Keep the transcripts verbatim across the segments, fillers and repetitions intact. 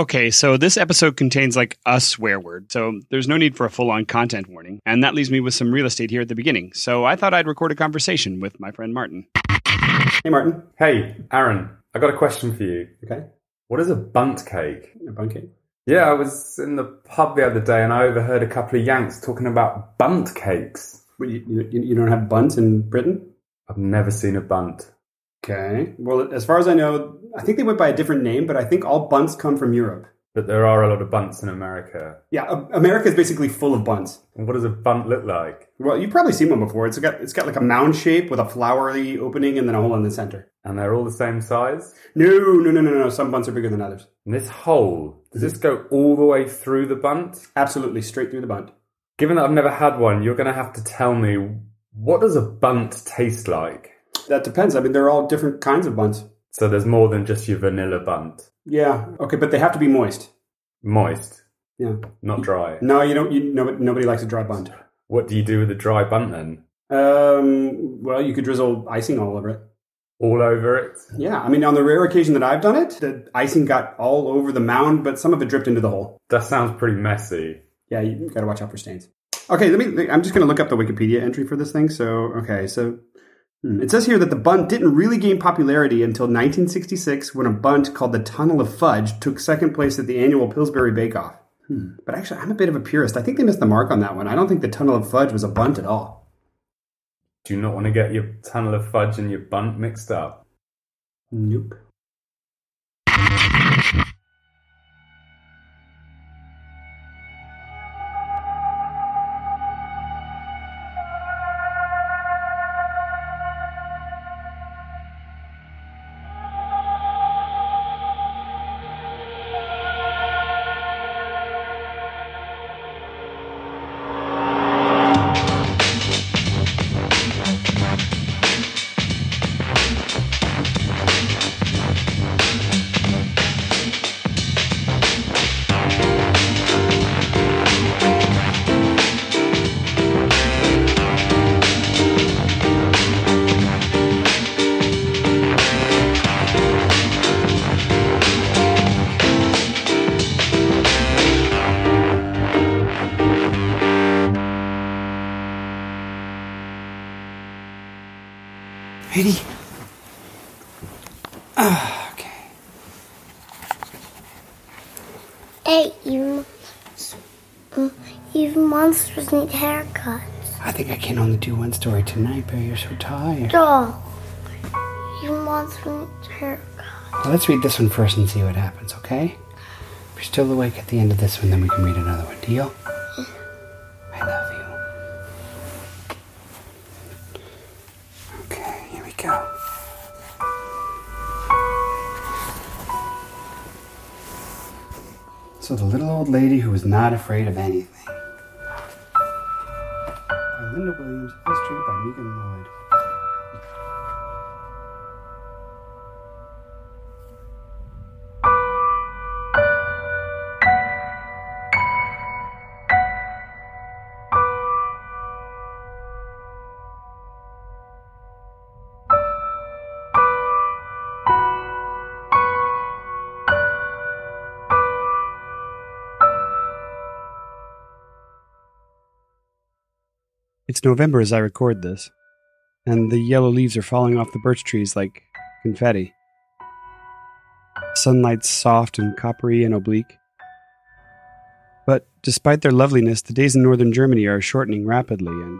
Okay, so this episode contains like a swear word, so there's no need for a full-on content warning. And that leaves me with some real estate here at the beginning. So I thought I'd record a conversation with my friend Martin. Hey, Martin. Hey, Aaron. I got a question for you. Okay. What is a bunt cake? A bunt cake? Yeah, I was in the pub the other day and I overheard a couple of Yanks talking about bunt cakes. Well, you, you, you don't have bunts in Britain? I've never seen a bunt. Okay. Well, as far as I know, I think they went by a different name, but I think all bunts come from Europe. But there are a lot of bunts in America. Yeah, America is basically full of bunts. And what does a bunt look like? Well, you've probably seen one before. It's got it's got like a mound shape with a flowery opening and then a hole in the center. And they're all the same size? No, no, no, no, no. Some bunts are bigger than others. And this hole, does this go all the way through the bunt? Absolutely, straight through the bunt. Given that I've never had one, you're going to have to tell me, what does a bunt taste like? That depends. I mean, they're all different kinds of bunts. So there's more than just your vanilla bunt. Yeah. Okay, but they have to be moist. Moist? Yeah. Not dry? No, you don't. You, nobody, nobody likes a dry bunt. What do you do with a dry bunt then? Um. Well, you could drizzle icing all over it. All over it? Yeah. I mean, on the rare occasion that I've done it, the icing got all over the mound, but some of it dripped into the hole. That sounds pretty messy. Yeah, you got to watch out for stains. Okay, let me. I'm just going to look up the Wikipedia entry for this thing. So, okay, so... It says here that the bunt didn't really gain popularity until nineteen sixty-six when a bunt called the Tunnel of Fudge took second place at the annual Pillsbury Bake Off. Hmm. But actually, I'm a bit of a purist. I think they missed the mark on that one. I don't think the Tunnel of Fudge was a bunt at all. Do you not want to get your Tunnel of Fudge and your bunt mixed up? Nope. Ready? Oh, okay. Hey, you, you monsters need haircuts. I think I can only do one story tonight, Bear. You're so tired. Oh, you monsters need haircuts. Well, let's read this one first and see what happens, okay? If you're still awake at the end of this one, then we can read another one. Deal? So the little old lady who was not afraid of anything. By Linda Williams, illustrated by Megan Lloyd. It's November as I record this, and the yellow leaves are falling off the birch trees like confetti. Sunlight's soft and coppery and oblique. But despite their loveliness, the days in northern Germany are shortening rapidly, and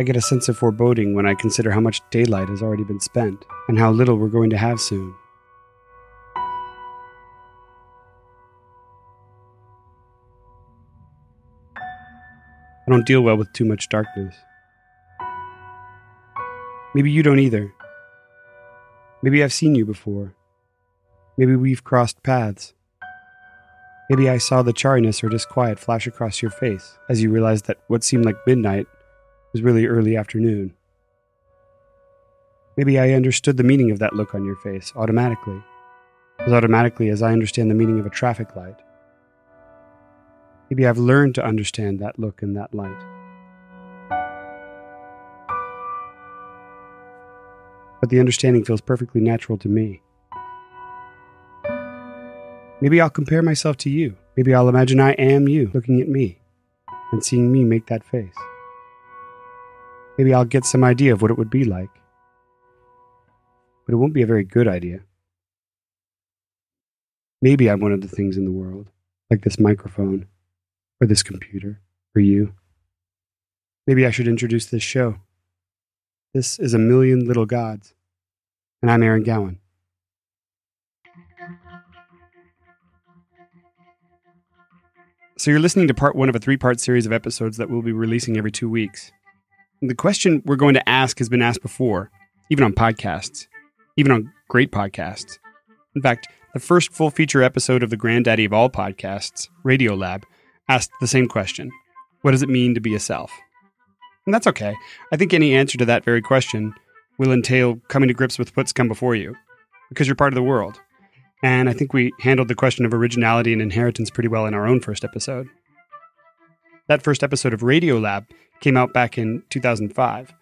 I get a sense of foreboding when I consider how much daylight has already been spent, and how little we're going to have soon. I don't deal well with too much darkness. Maybe you don't either. Maybe I've seen you before. Maybe we've crossed paths. Maybe I saw the chariness or disquiet flash across your face as you realized that what seemed like midnight was really early afternoon. Maybe I understood the meaning of that look on your face automatically, as automatically as I understand the meaning of a traffic light. Maybe I've learned to understand that look and that light. But the understanding feels perfectly natural to me. Maybe I'll compare myself to you. Maybe I'll imagine I am you looking at me and seeing me make that face. Maybe I'll get some idea of what it would be like. But it won't be a very good idea. Maybe I'm one of the things in the world, like this microphone, or this computer, or you. Maybe I should introduce this show. This is A Million Little Gods, and I'm Aaron Gowan. So you're listening to part one of a three-part series of episodes that we'll be releasing every two weeks. And the question we're going to ask has been asked before, even on podcasts, even on great podcasts. In fact, the first full-feature episode of the granddaddy of all podcasts, Radiolab, asked the same question. What does it mean to be a self? And that's okay. I think any answer to that very question will entail coming to grips with what's come before you, because you're part of the world. And I think we handled the question of originality and inheritance pretty well in our own first episode. That first episode of Radiolab came out back in two thousand five,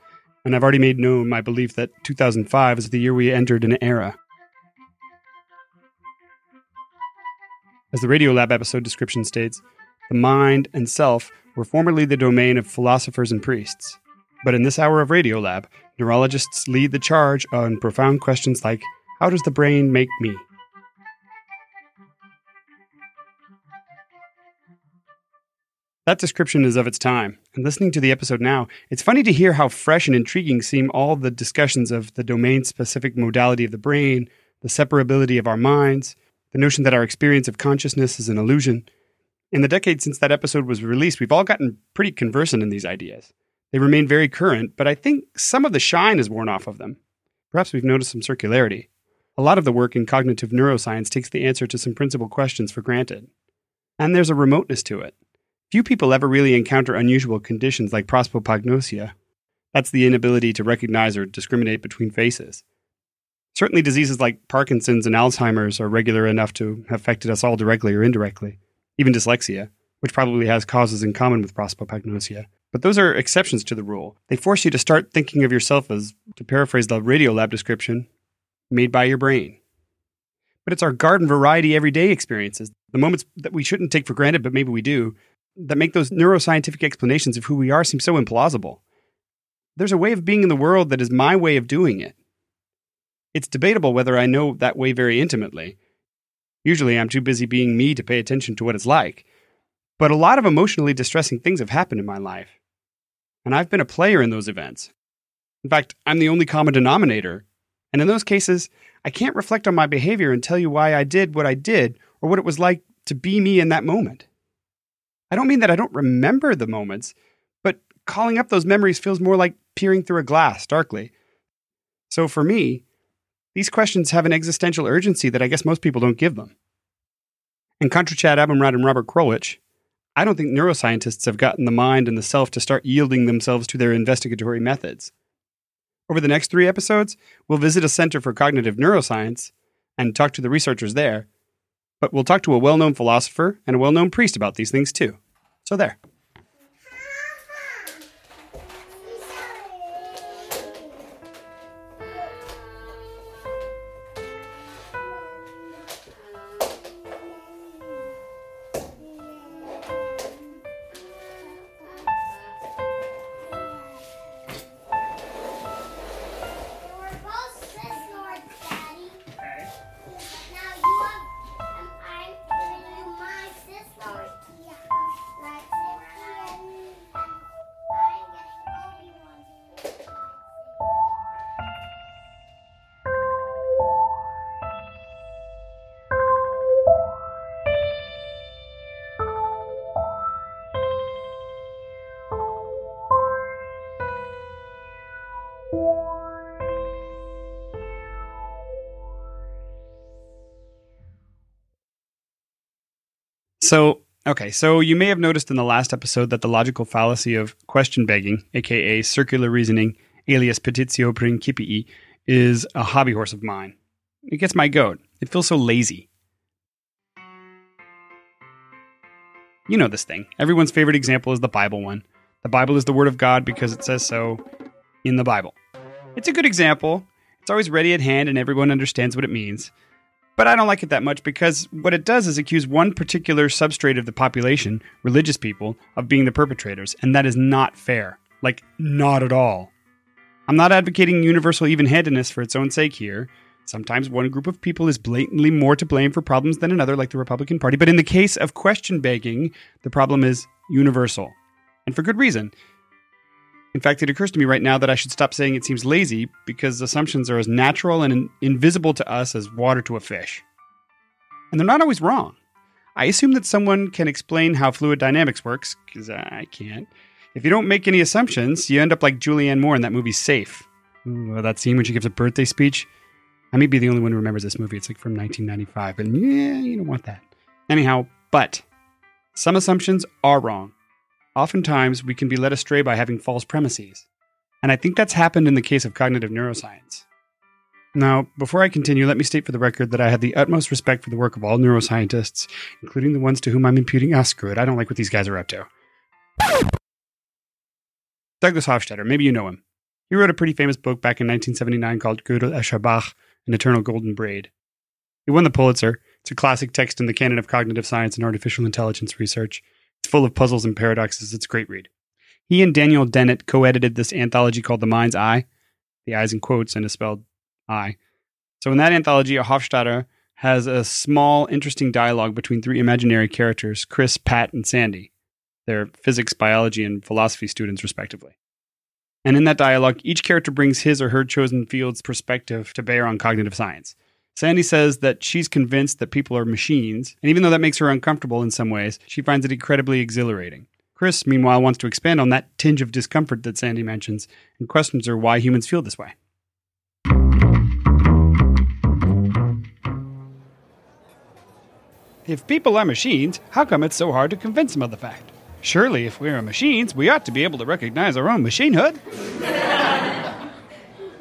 and I've already made known my belief that two thousand five is the year we entered an era. As the Radiolab episode description states, the mind and self were formerly the domain of philosophers and priests. But in this hour of Radiolab, neurologists lead the charge on profound questions like, how does the brain make me? That description is of its time, and listening to the episode now, it's funny to hear how fresh and intriguing seem all the discussions of the domain-specific modality of the brain, the separability of our minds, the notion that our experience of consciousness is an illusion. In the decade since that episode was released, we've all gotten pretty conversant in these ideas. They remain very current, but I think some of the shine is worn off of them. Perhaps we've noticed some circularity. A lot of the work in cognitive neuroscience takes the answer to some principal questions for granted. And there's a remoteness to it. Few people ever really encounter unusual conditions like prosopagnosia. That's the inability to recognize or discriminate between faces. Certainly diseases like Parkinson's and Alzheimer's are regular enough to have affected us all directly or indirectly. Even dyslexia, which probably has causes in common with prosopagnosia. But those are exceptions to the rule. They force you to start thinking of yourself as, to paraphrase the Radiolab description, made by your brain. But it's our garden variety everyday experiences, the moments that we shouldn't take for granted, but maybe we do, that make those neuroscientific explanations of who we are seem so implausible. There's a way of being in the world that is my way of doing it. It's debatable whether I know that way very intimately. Usually I'm too busy being me to pay attention to what it's like. But a lot of emotionally distressing things have happened in my life. And I've been a player in those events. In fact, I'm the only common denominator. And in those cases, I can't reflect on my behavior and tell you why I did what I did or what it was like to be me in that moment. I don't mean that I don't remember the moments, but calling up those memories feels more like peering through a glass darkly. So for me, these questions have an existential urgency that I guess most people don't give them. And contra Chad Abumrad and Robert Krowich, I don't think neuroscientists have gotten the mind and the self to start yielding themselves to their investigatory methods. Over the next three episodes, we'll visit a Center for Cognitive Neuroscience and talk to the researchers there. But we'll talk to a well-known philosopher and a well-known priest about these things too. So there. So, okay, so you may have noticed in the last episode that the logical fallacy of question begging, aka circular reasoning, alias petitio principii, is a hobby horse of mine. It gets my goat. It feels so lazy. You know this thing. Everyone's favorite example is the Bible one. The Bible is the word of God because it says so in the Bible. It's a good example. It's always ready at hand and everyone understands what it means. But I don't like it that much because what it does is accuse one particular substrate of the population, religious people, of being the perpetrators, and that is not fair. Like, not at all. I'm not advocating universal even-handedness for its own sake here. Sometimes one group of people is blatantly more to blame for problems than another, like the Republican Party. But in the case of question begging, the problem is universal. And for good reason. In fact, it occurs to me right now that I should stop saying it seems lazy, because assumptions are as natural and in- invisible to us as water to a fish. And they're not always wrong. I assume that someone can explain how fluid dynamics works, because I can't. If you don't make any assumptions, you end up like Julianne Moore in that movie Safe. Ooh, that scene when she gives a birthday speech. I may be the only one who remembers this movie. It's like from nineteen ninety-five, and yeah, you don't want that. Anyhow, but some assumptions are wrong. Oftentimes, we can be led astray by having false premises. And I think that's happened in the case of cognitive neuroscience. Now, before I continue, let me state for the record that I have the utmost respect for the work of all neuroscientists, including the ones to whom I'm imputing, ah, screw it, I don't like what these guys are up to. Douglas Hofstadter, maybe you know him. He wrote a pretty famous book back in nineteen seventy-nine called Gödel, Escher, Bach: An Eternal Golden Braid. He won the Pulitzer. It's a classic text in the canon of cognitive science and artificial intelligence research. It's full of puzzles and paradoxes. It's a great read. He and Daniel Dennett co-edited this anthology called The Mind's Eye. The eye's in quotes and is spelled I. So in that anthology, Hofstadter has a small, interesting dialogue between three imaginary characters, Chris, Pat, and Sandy. They're physics, biology, and philosophy students, respectively. And in that dialogue, each character brings his or her chosen field's perspective to bear on cognitive science. Sandy says that she's convinced that people are machines, and even though that makes her uncomfortable in some ways, she finds it incredibly exhilarating. Chris, meanwhile, wants to expand on that tinge of discomfort that Sandy mentions and questions her why humans feel this way. If people are machines, how come it's so hard to convince them of the fact? Surely, if we are machines, we ought to be able to recognize our own machinehood.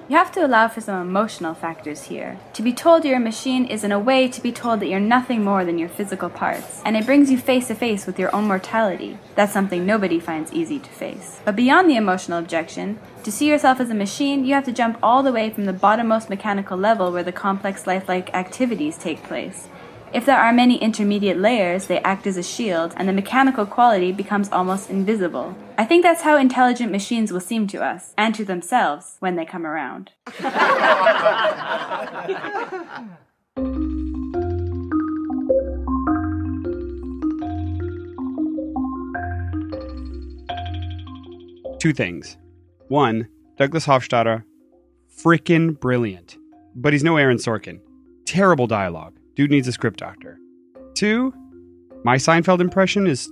You have to allow for some emotional factors here. To be told you're a machine is in a way to be told that you're nothing more than your physical parts, and it brings you face to face with your own mortality. That's something nobody finds easy to face. But beyond the emotional objection, to see yourself as a machine, you have to jump all the way from the bottommost mechanical level where the complex lifelike activities take place. If there are many intermediate layers, they act as a shield, and the mechanical quality becomes almost invisible. I think that's how intelligent machines will seem to us, and to themselves, when they come around. Two things. One, Douglas Hofstadter, frickin' brilliant. But he's no Aaron Sorkin. Terrible dialogue. Dude needs a script doctor. Two, my Seinfeld impression is...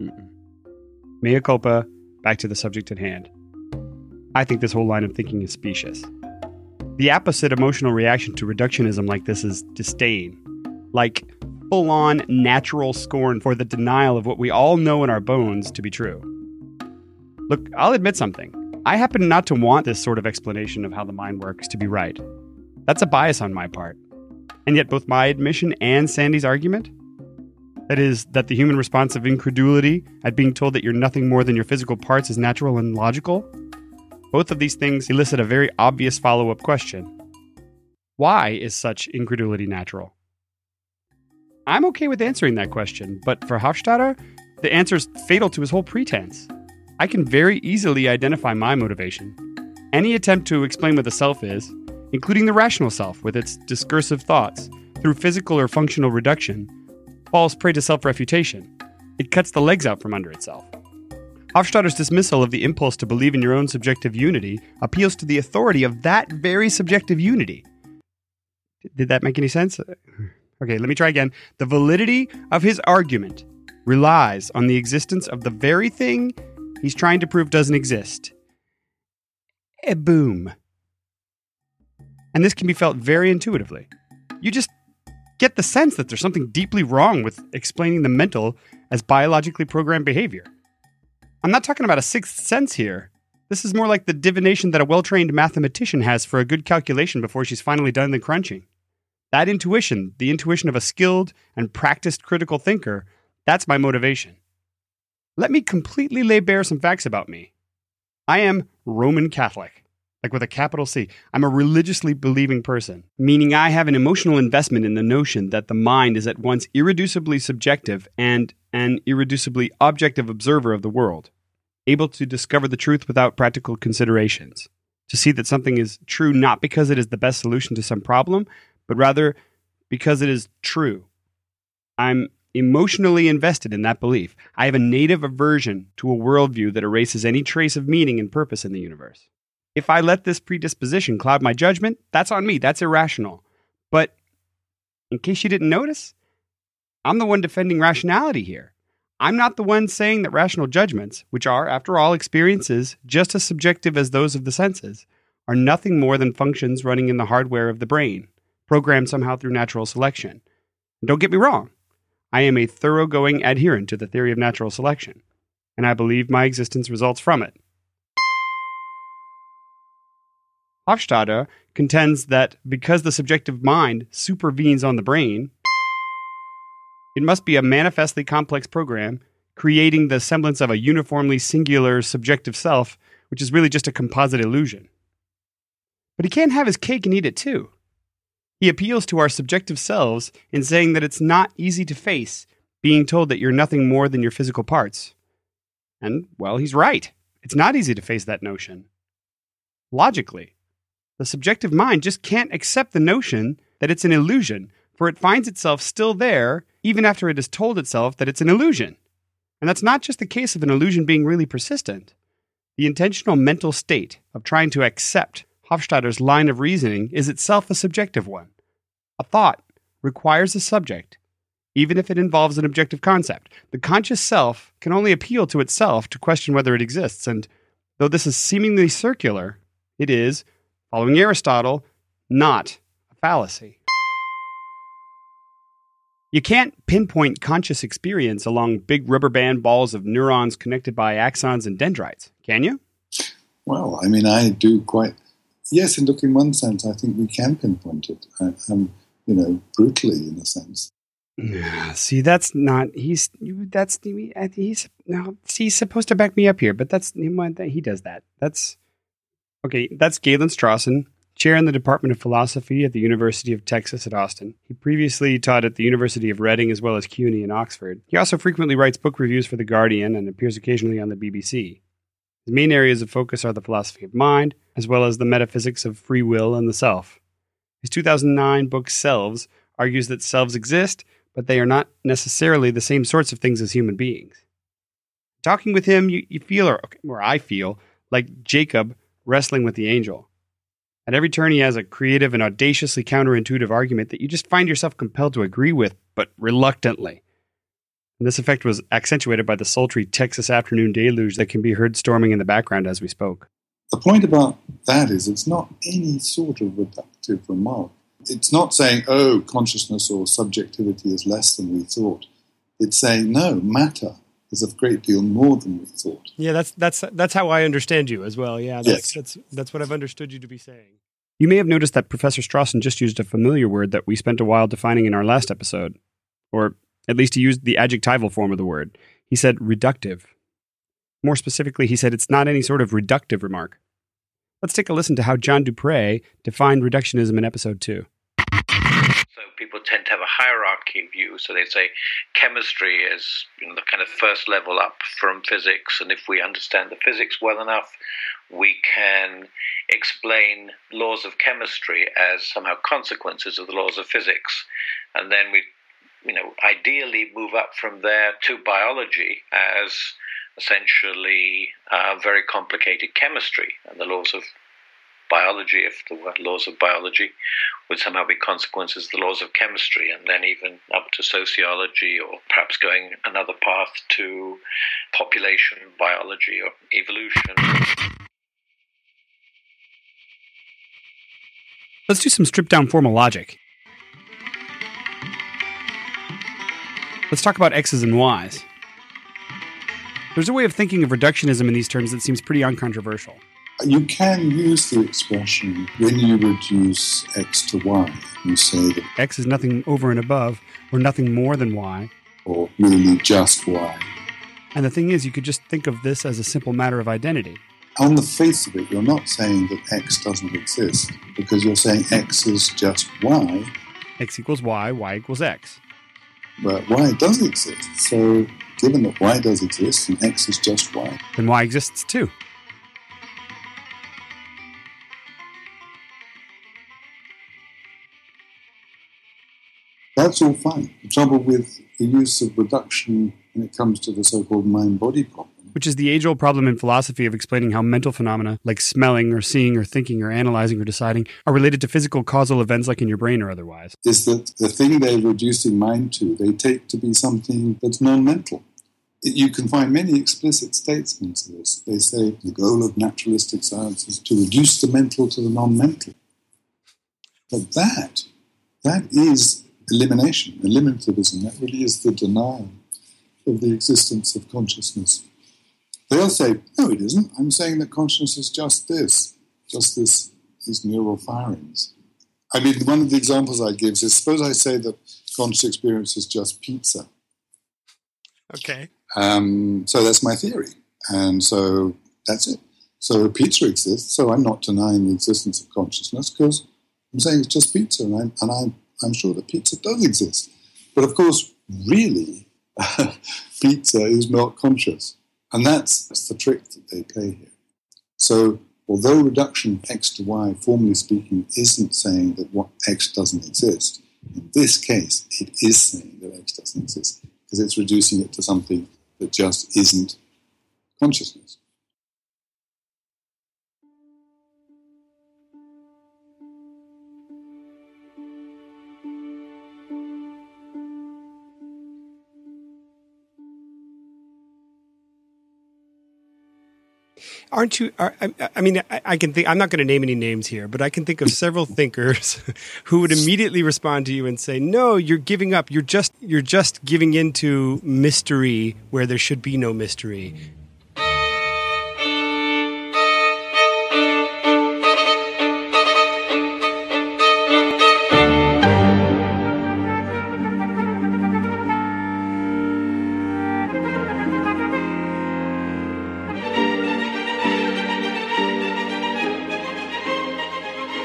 Mm-mm. Mea culpa, back to the subject at hand. I think this whole line of thinking is specious. The opposite emotional reaction to reductionism like this is disdain. Like, full-on, natural scorn for the denial of what we all know in our bones to be true. Look, I'll admit something. I happen not to want this sort of explanation of how the mind works to be right. That's a bias on my part. And yet both my admission and Sandy's argument, that is, that the human response of incredulity at being told that you're nothing more than your physical parts is natural and logical, both of these things elicit a very obvious follow-up question. Why is such incredulity natural? I'm okay with answering that question, but for Hofstadter, the answer's fatal to his whole pretense. I can very easily identify my motivation. Any attempt to explain what the self is, including the rational self with its discursive thoughts, through physical or functional reduction, falls prey to self-refutation. It cuts the legs out from under itself. Hofstadter's dismissal of the impulse to believe in your own subjective unity appeals to the authority of that very subjective unity. Did that make any sense? Okay, let me try again. The validity of his argument relies on the existence of the very thing he's trying to prove doesn't exist. Eh, boom. And this can be felt very intuitively. You just get the sense that there's something deeply wrong with explaining the mental as biologically programmed behavior. I'm not talking about a sixth sense here. This is more like the divination that a well-trained mathematician has for a good calculation before she's finally done the crunching. That intuition, the intuition of a skilled and practiced critical thinker, that's my motivation. Let me completely lay bare some facts about me. I am Roman Catholic. like with a capital C. I'm a religiously believing person, meaning I have an emotional investment in the notion that the mind is at once irreducibly subjective and an irreducibly objective observer of the world, able to discover the truth without practical considerations, to see that something is true not because it is the best solution to some problem, but rather because it is true. I'm emotionally invested in that belief. I have a native aversion to a worldview that erases any trace of meaning and purpose in the universe. If I let this predisposition cloud my judgment, that's on me. That's irrational. But in case you didn't notice, I'm the one defending rationality here. I'm not the one saying that rational judgments, which are, after all, experiences just as subjective as those of the senses, are nothing more than functions running in the hardware of the brain, programmed somehow through natural selection. And don't get me wrong. I am a thoroughgoing adherent to the theory of natural selection, and I believe my existence results from it. Hofstadter contends that because the subjective mind supervenes on the brain, it must be a manifestly complex program creating the semblance of a uniformly singular subjective self, which is really just a composite illusion. But he can't have his cake and eat it too. He appeals to our subjective selves in saying that it's not easy to face being told that you're nothing more than your physical parts. And, well, he's right. It's not easy to face that notion. Logically, the subjective mind just can't accept the notion that it's an illusion, for it finds itself still there even after it has told itself that it's an illusion. And that's not just the case of an illusion being really persistent. The intentional mental state of trying to accept Hofstadter's line of reasoning is itself a subjective one. A thought requires a subject, even if it involves an objective concept. The conscious self can only appeal to itself to question whether it exists, and though this is seemingly circular, it is, following Aristotle, not a fallacy. You can't pinpoint conscious experience along big rubber band balls of neurons connected by axons and dendrites, can you? Well, I mean, I do quite... Yes, and look, in one sense, I think we can pinpoint it, um, you know, brutally, in a sense. Yeah, see, that's not, he's, that's, he's, no, he's supposed to back me up here, but that's, he does that. That's, okay, that's Galen Strawson, chair in the Department of Philosophy at the University of Texas at Austin. He previously taught at the University of Reading as well as C U N Y and Oxford. He also frequently writes book reviews for The Guardian and appears occasionally on the B B C. His main areas of focus are the philosophy of mind, as well as the metaphysics of free will and the self. His two thousand nine book, Selves, argues that selves exist, but they are not necessarily the same sorts of things as human beings. Talking with him, you, you feel, or, or I feel, like Jacob wrestling with the angel. At every turn, he has a creative and audaciously counterintuitive argument that you just find yourself compelled to agree with, but reluctantly. And this effect was accentuated by the sultry Texas afternoon deluge that can be heard storming in the background as we spoke. The point about that is it's not any sort of reductive remark. It's not saying, oh, consciousness or subjectivity is less than we thought. It's saying, no, matter is a great deal more than we thought. Yeah, that's that's that's how I understand you as well. Yeah, that's, yes. that's, that's what I've understood you to be saying. You may have noticed that Professor Strawson just used a familiar word that we spent a while defining in our last episode, or at least he used the adjectival form of the word. He said reductive. More specifically, he said it's not any sort of reductive remark. Let's take a listen to how John Dupre defined reductionism in episode two. So people tend to have a hierarchy view. So they say chemistry is, you know, the kind of first level up from physics. And if we understand the physics well enough, we can explain laws of chemistry as somehow consequences of the laws of physics. And then we you know, ideally move up from there to biology as essentially uh, very complicated chemistry. And the laws of biology, if the laws of biology, would somehow be consequences of the laws of chemistry. And then even up to sociology, or perhaps going another path to population biology or evolution. Let's do some stripped-down formal logic. Let's talk about X's and Y's. There's a way of thinking of reductionism in these terms that seems pretty uncontroversial. You can use the expression, when you reduce X to Y, you say that X is nothing over and above, or nothing more than Y. Or really just Y. And the thing is, you could just think of this as a simple matter of identity. on the face of it, you're not saying that X doesn't exist, because you're saying X is just Y. X equals Y, Y equals X. But Y does exist. So given that Y does exist and X is just Y, then Y exists too. That's all fine. The trouble with the use of reduction when it comes to the so-called mind-body problem, which is the age-old problem in philosophy of explaining how mental phenomena like smelling or seeing or thinking or analyzing or deciding are related to physical causal events like in your brain or otherwise, is that the thing they're reducing mind to, they take to be something that's non-mental. You can find many explicit statements of this. They say the goal of naturalistic science is to reduce the mental to the non-mental. But that, that is elimination, eliminativism. That really is the denial of the existence of consciousness. They'll say, no, it isn't. I'm saying that consciousness is just this, just this, these neural firings. I mean, one of the examples I give is, suppose I say that conscious experience is just pizza. Okay. Um, so that's my theory. And so that's it. So pizza exists, so I'm not denying the existence of consciousness, because I'm saying it's just pizza, and I'm, and I'm, I'm sure that pizza does exist. But of course, really, pizza is not conscious. And that's, that's the trick that they play here. So although reduction X to Y, formally speaking, isn't saying that what X doesn't exist, in this case, it is saying that X doesn't exist, because it's reducing it to something that just isn't consciousness. Aren't you? Are, I, I mean, I, I can think. I'm not going to name any names here, but I can think of several thinkers who would immediately respond to you and say, "No, you're giving up. You're just, you're just giving into mystery where there should be no mystery."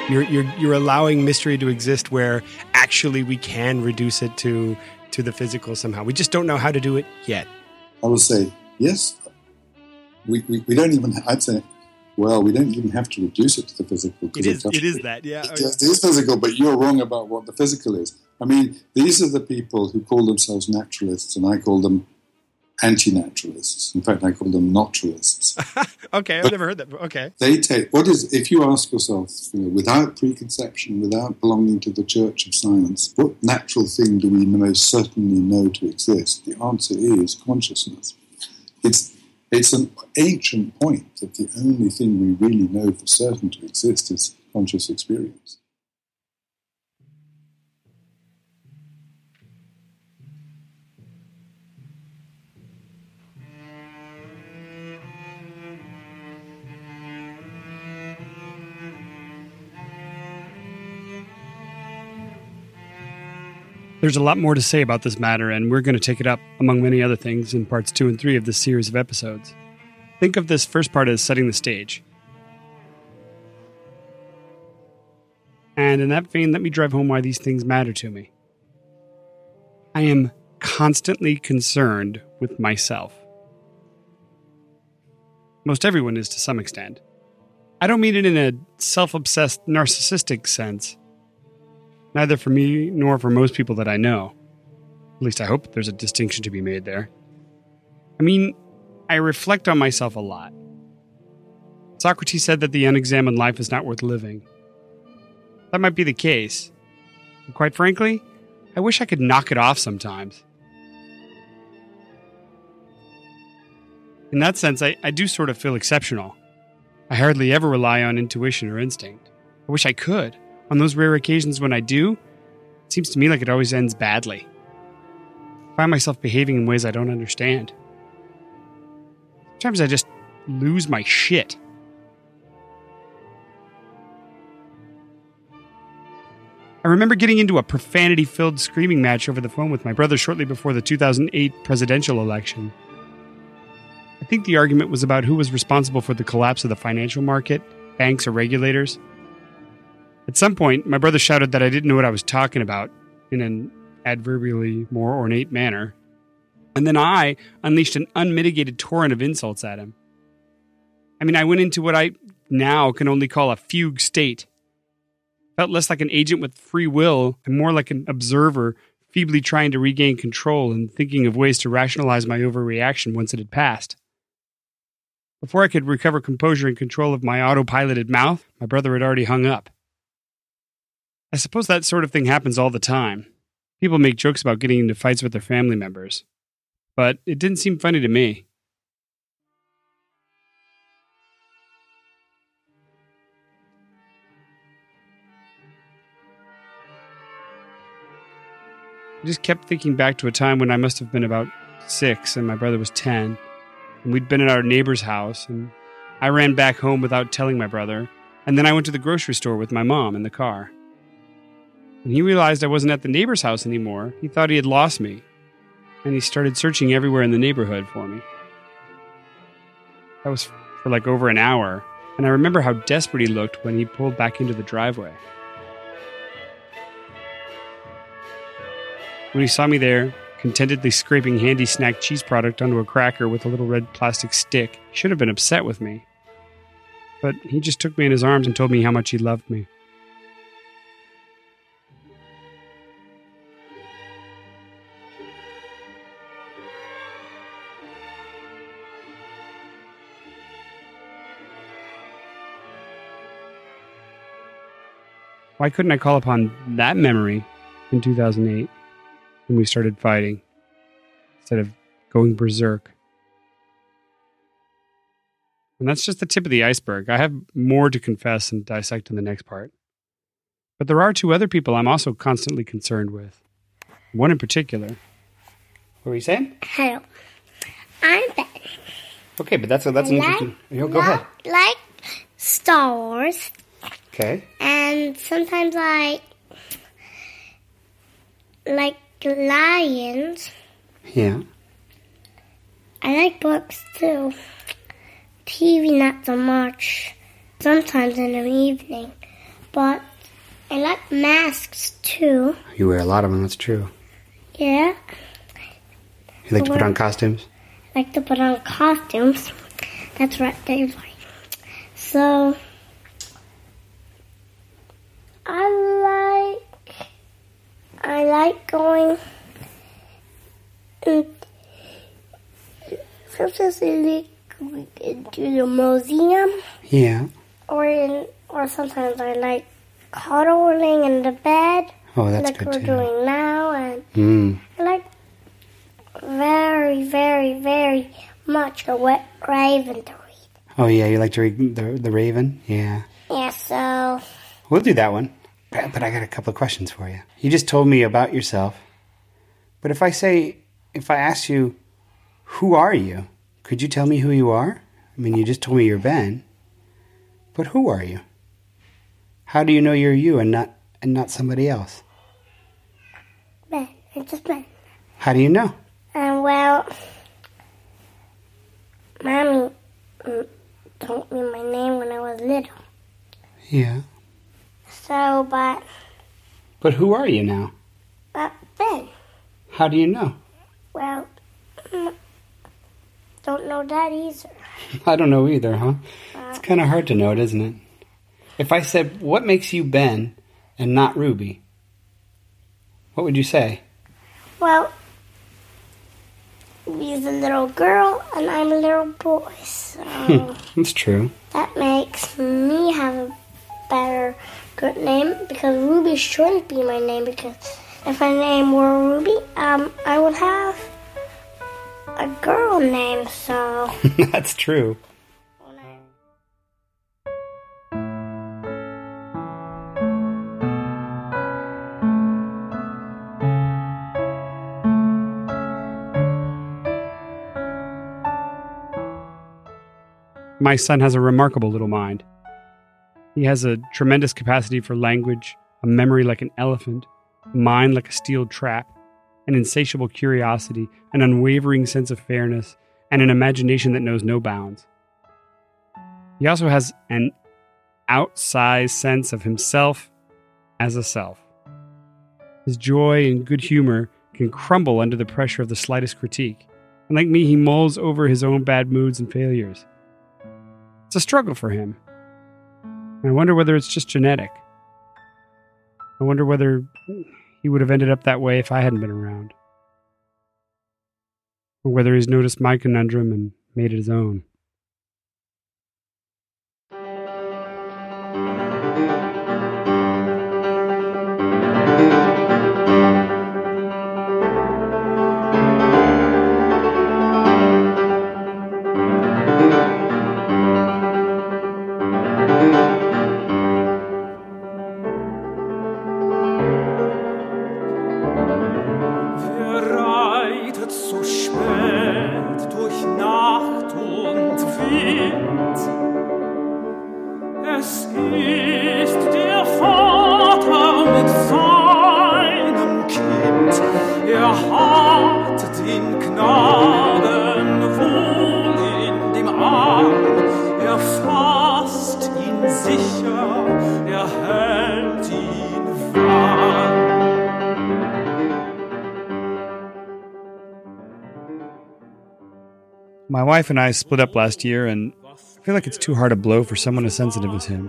You're, you're you're allowing mystery to exist where actually we can reduce it to to the physical somehow. We just don't know how to do it yet. I would say, yes, we, we, we don't even, I'd say, well, we don't even have to reduce it to the physical. It is, it is that, yeah. It, it is physical, but you're wrong about what the physical is. I mean, these are the people who call themselves naturalists, and I call them anti-naturalists. In fact, I call them naturalists. Okay, I've but never heard that. Okay. They take, what is, if you ask yourself, you know, without preconception, without belonging to the Church of Science, what natural thing do we most certainly know to exist? The answer is consciousness. It's, it's an ancient point that the only thing we really know for certain to exist is conscious experience. There's a lot more to say about this matter, and we're going to take it up, among many other things, in parts two and three of this series of episodes. Think of this first part as setting the stage. And in that vein, let me drive home why these things matter to me. I am constantly concerned with myself. Most everyone is to some extent. I don't mean it in a self-obsessed, narcissistic sense. Neither for me nor for most people that I know. At least I hope there's a distinction to be made there. I mean, I reflect on myself a lot. Socrates said that the unexamined life is not worth living. That might be the case. And quite frankly, I wish I could knock it off sometimes. In that sense, I, I do sort of feel exceptional. I hardly ever rely on intuition or instinct. I wish I could. On those rare occasions when I do, it seems to me like it always ends badly. I find myself behaving in ways I don't understand. Sometimes I just lose my shit. I remember getting into a profanity-filled screaming match over the phone with my brother shortly before the two thousand eight presidential election. I think the argument was about who was responsible for the collapse of the financial market, banks or regulators. At some point, my brother shouted that I didn't know what I was talking about in an adverbially more ornate manner. And then I unleashed an unmitigated torrent of insults at him. I mean, I went into what I now can only call a fugue state. Felt less like an agent with free will and more like an observer feebly trying to regain control and thinking of ways to rationalize my overreaction once it had passed. Before I could recover composure and control of my autopiloted mouth, my brother had already hung up. I suppose that sort of thing happens all the time. People make jokes about getting into fights with their family members, but it didn't seem funny to me. I just kept thinking back to a time when I must have been about six and my brother was ten, and we'd been at our neighbor's house, and I ran back home without telling my brother, and then I went to the grocery store with my mom in the car. When he realized I wasn't at the neighbor's house anymore, he thought he had lost me, and he started searching everywhere in the neighborhood for me. That was for like over an hour, and I remember how desperate he looked when he pulled back into the driveway. When he saw me there, contentedly scraping handy snack cheese product onto a cracker with a little red plastic stick, he should have been upset with me. But he just took me in his arms and told me how much he loved me. Why couldn't I call upon that memory in two thousand eight? When we started fighting, instead of going berserk? And that's just the tip of the iceberg. I have more to confess and dissect in the next part. But there are two other people I'm also constantly concerned with. One in particular. What were you saying? Hello. I'm Ben. Okay, but that's, a, that's an like, interesting... You know, go ahead. Like Star Wars. Okay. And sometimes I... Like lions. Yeah. I like books too. T V not so much. Sometimes in the evening. But I like masks too. You wear a lot of them, that's true. Yeah. You like I to put on costumes? I like to put on costumes. That's right, that's right. So, I like... I like going and sometimes I like into the museum. Yeah. Or in, or sometimes I like cuddling in the bed. Oh, that's like good. Like we're too. Doing now, and mm. I like very, very, very much a wet Raven to read. Oh yeah, you like to read the the Raven? Yeah. Yeah. So we'll do that one. But I got a couple of questions for you. You just told me about yourself. But if I say, if I ask you, who are you? Could you tell me who you are? I mean, you just told me you're Ben. But who are you? How do you know you're you and not and not somebody else? Ben. I'm just Ben. How do you know? Um, well, Mommy told me my name when I was little. Yeah. So, but... But who are you now? Uh, Ben. How do you know? Well, don't know that either. I don't know either, huh? Uh, it's kind of hard to know it, isn't it? If I said, what makes you Ben and not Ruby? What would you say? Well, Ruby's a little girl and I'm a little boy, so... Hmm, that's true. That makes me have a better... good name, because Ruby shouldn't be my name, because if my name were Ruby, um, I would have a girl name, so... That's true. My son has a remarkable little mind. He has a tremendous capacity for language, a memory like an elephant, a mind like a steel trap, an insatiable curiosity, an unwavering sense of fairness, and an imagination that knows no bounds. He also has an outsized sense of himself as a self. His joy and good humor can crumble under the pressure of the slightest critique, and like me, he mulls over his own bad moods and failures. It's a struggle for him. And I wonder whether it's just genetic. I wonder whether he would have ended up that way if I hadn't been around. Or whether he's noticed my conundrum and made it his own. My wife and I split up last year, and I feel like it's too hard a blow for someone as sensitive as him.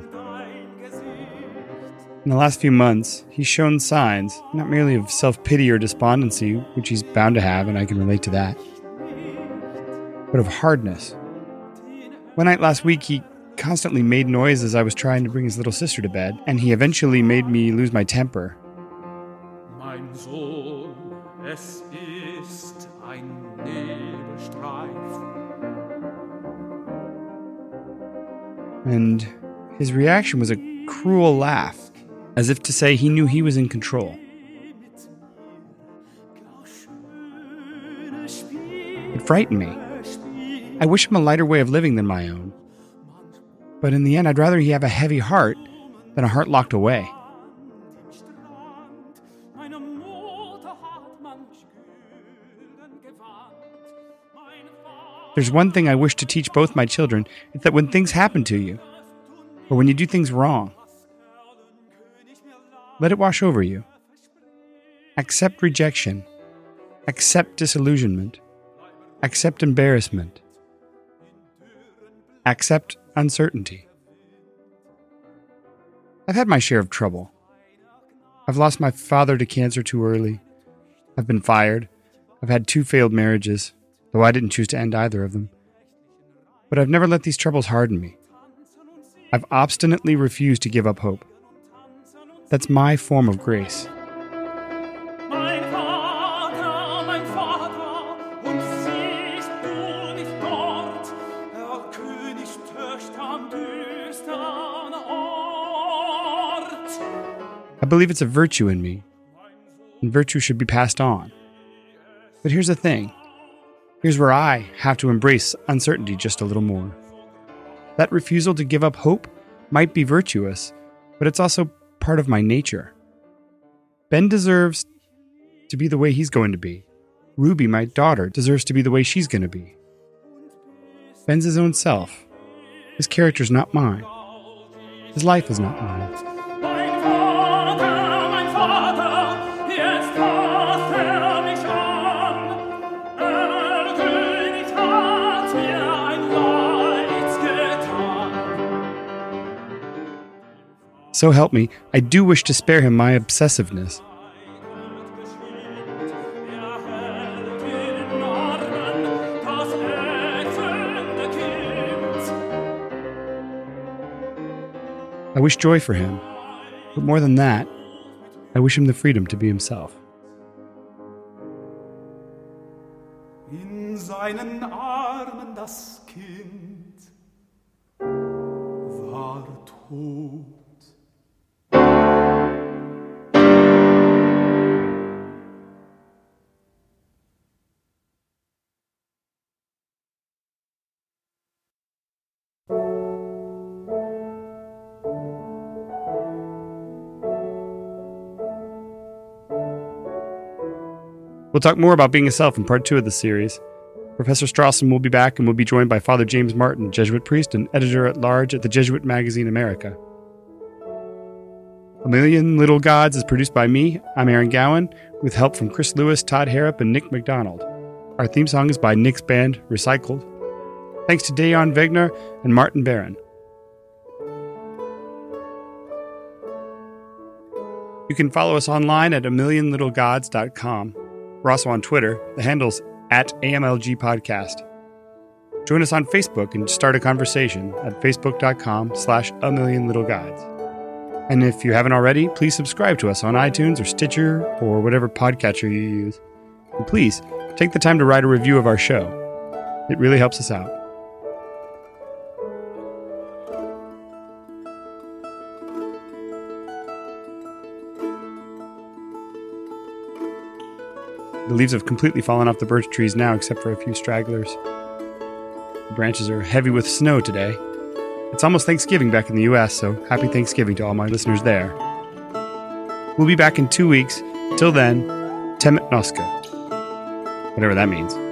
In the last few months, he's shown signs, not merely of self-pity or despondency, which he's bound to have, and I can relate to that, but of hardness. One night last week, he constantly made noise as I was trying to bring his little sister to bed, and he eventually made me lose my temper. Mein Sohn, es ist ein Nebelstreif. And his reaction was a cruel laugh, as if to say he knew he was in control. It frightened me. I wish him a lighter way of living than my own. But in the end, I'd rather he have a heavy heart than a heart locked away. There's one thing I wish to teach both my children, it's that when things happen to you, or when you do things wrong, let it wash over you. Accept rejection. Accept disillusionment. Accept embarrassment. Accept uncertainty. I've had my share of trouble. I've lost my father to cancer too early. I've been fired. I've had two failed marriages, though I didn't choose to end either of them. But I've never let these troubles harden me. I've obstinately refused to give up hope. That's my form of grace. I believe it's a virtue in me, and virtue should be passed on. But here's the thing. Here's where I have to embrace uncertainty just a little more. That refusal to give up hope might be virtuous, but it's also part of my nature. Ben deserves to be the way he's going to be. Ruby, my daughter, deserves to be the way she's going to be. Ben's his own self. His character's not mine. His life is not mine. So help me, I do wish to spare him my obsessiveness. I wish joy for him, but more than that, I wish him the freedom to be himself. In seinen Armen das Kind war tot. We'll talk more about being a self in part two of the series, Professor Strawson will be back and will be joined by Father James Martin, Jesuit priest and editor-at-large at the Jesuit magazine America. A Million Little Gods is produced by me, I'm Aaron Gowan, with help from Chris Lewis, Todd Harrop, and Nick McDonald. Our theme song is by Nick's band, Recycled. Thanks to Dayan Wegner and Martin Barron. You can follow us online at a million little gods dot com. We're also on Twitter. The handle's at A M L G Podcast. Join us on Facebook and start a conversation at facebook dot com slash a million little gods. And if you haven't already, please subscribe to us on iTunes or Stitcher or whatever podcatcher you use. And please take the time to write a review of our show. It really helps us out. The leaves have completely fallen off the birch trees now, except for a few stragglers. The branches are heavy with snow today. It's almost Thanksgiving back in the U S, so happy Thanksgiving to all my listeners there. We'll be back in two weeks. Till then, Temet Noska. Whatever that means.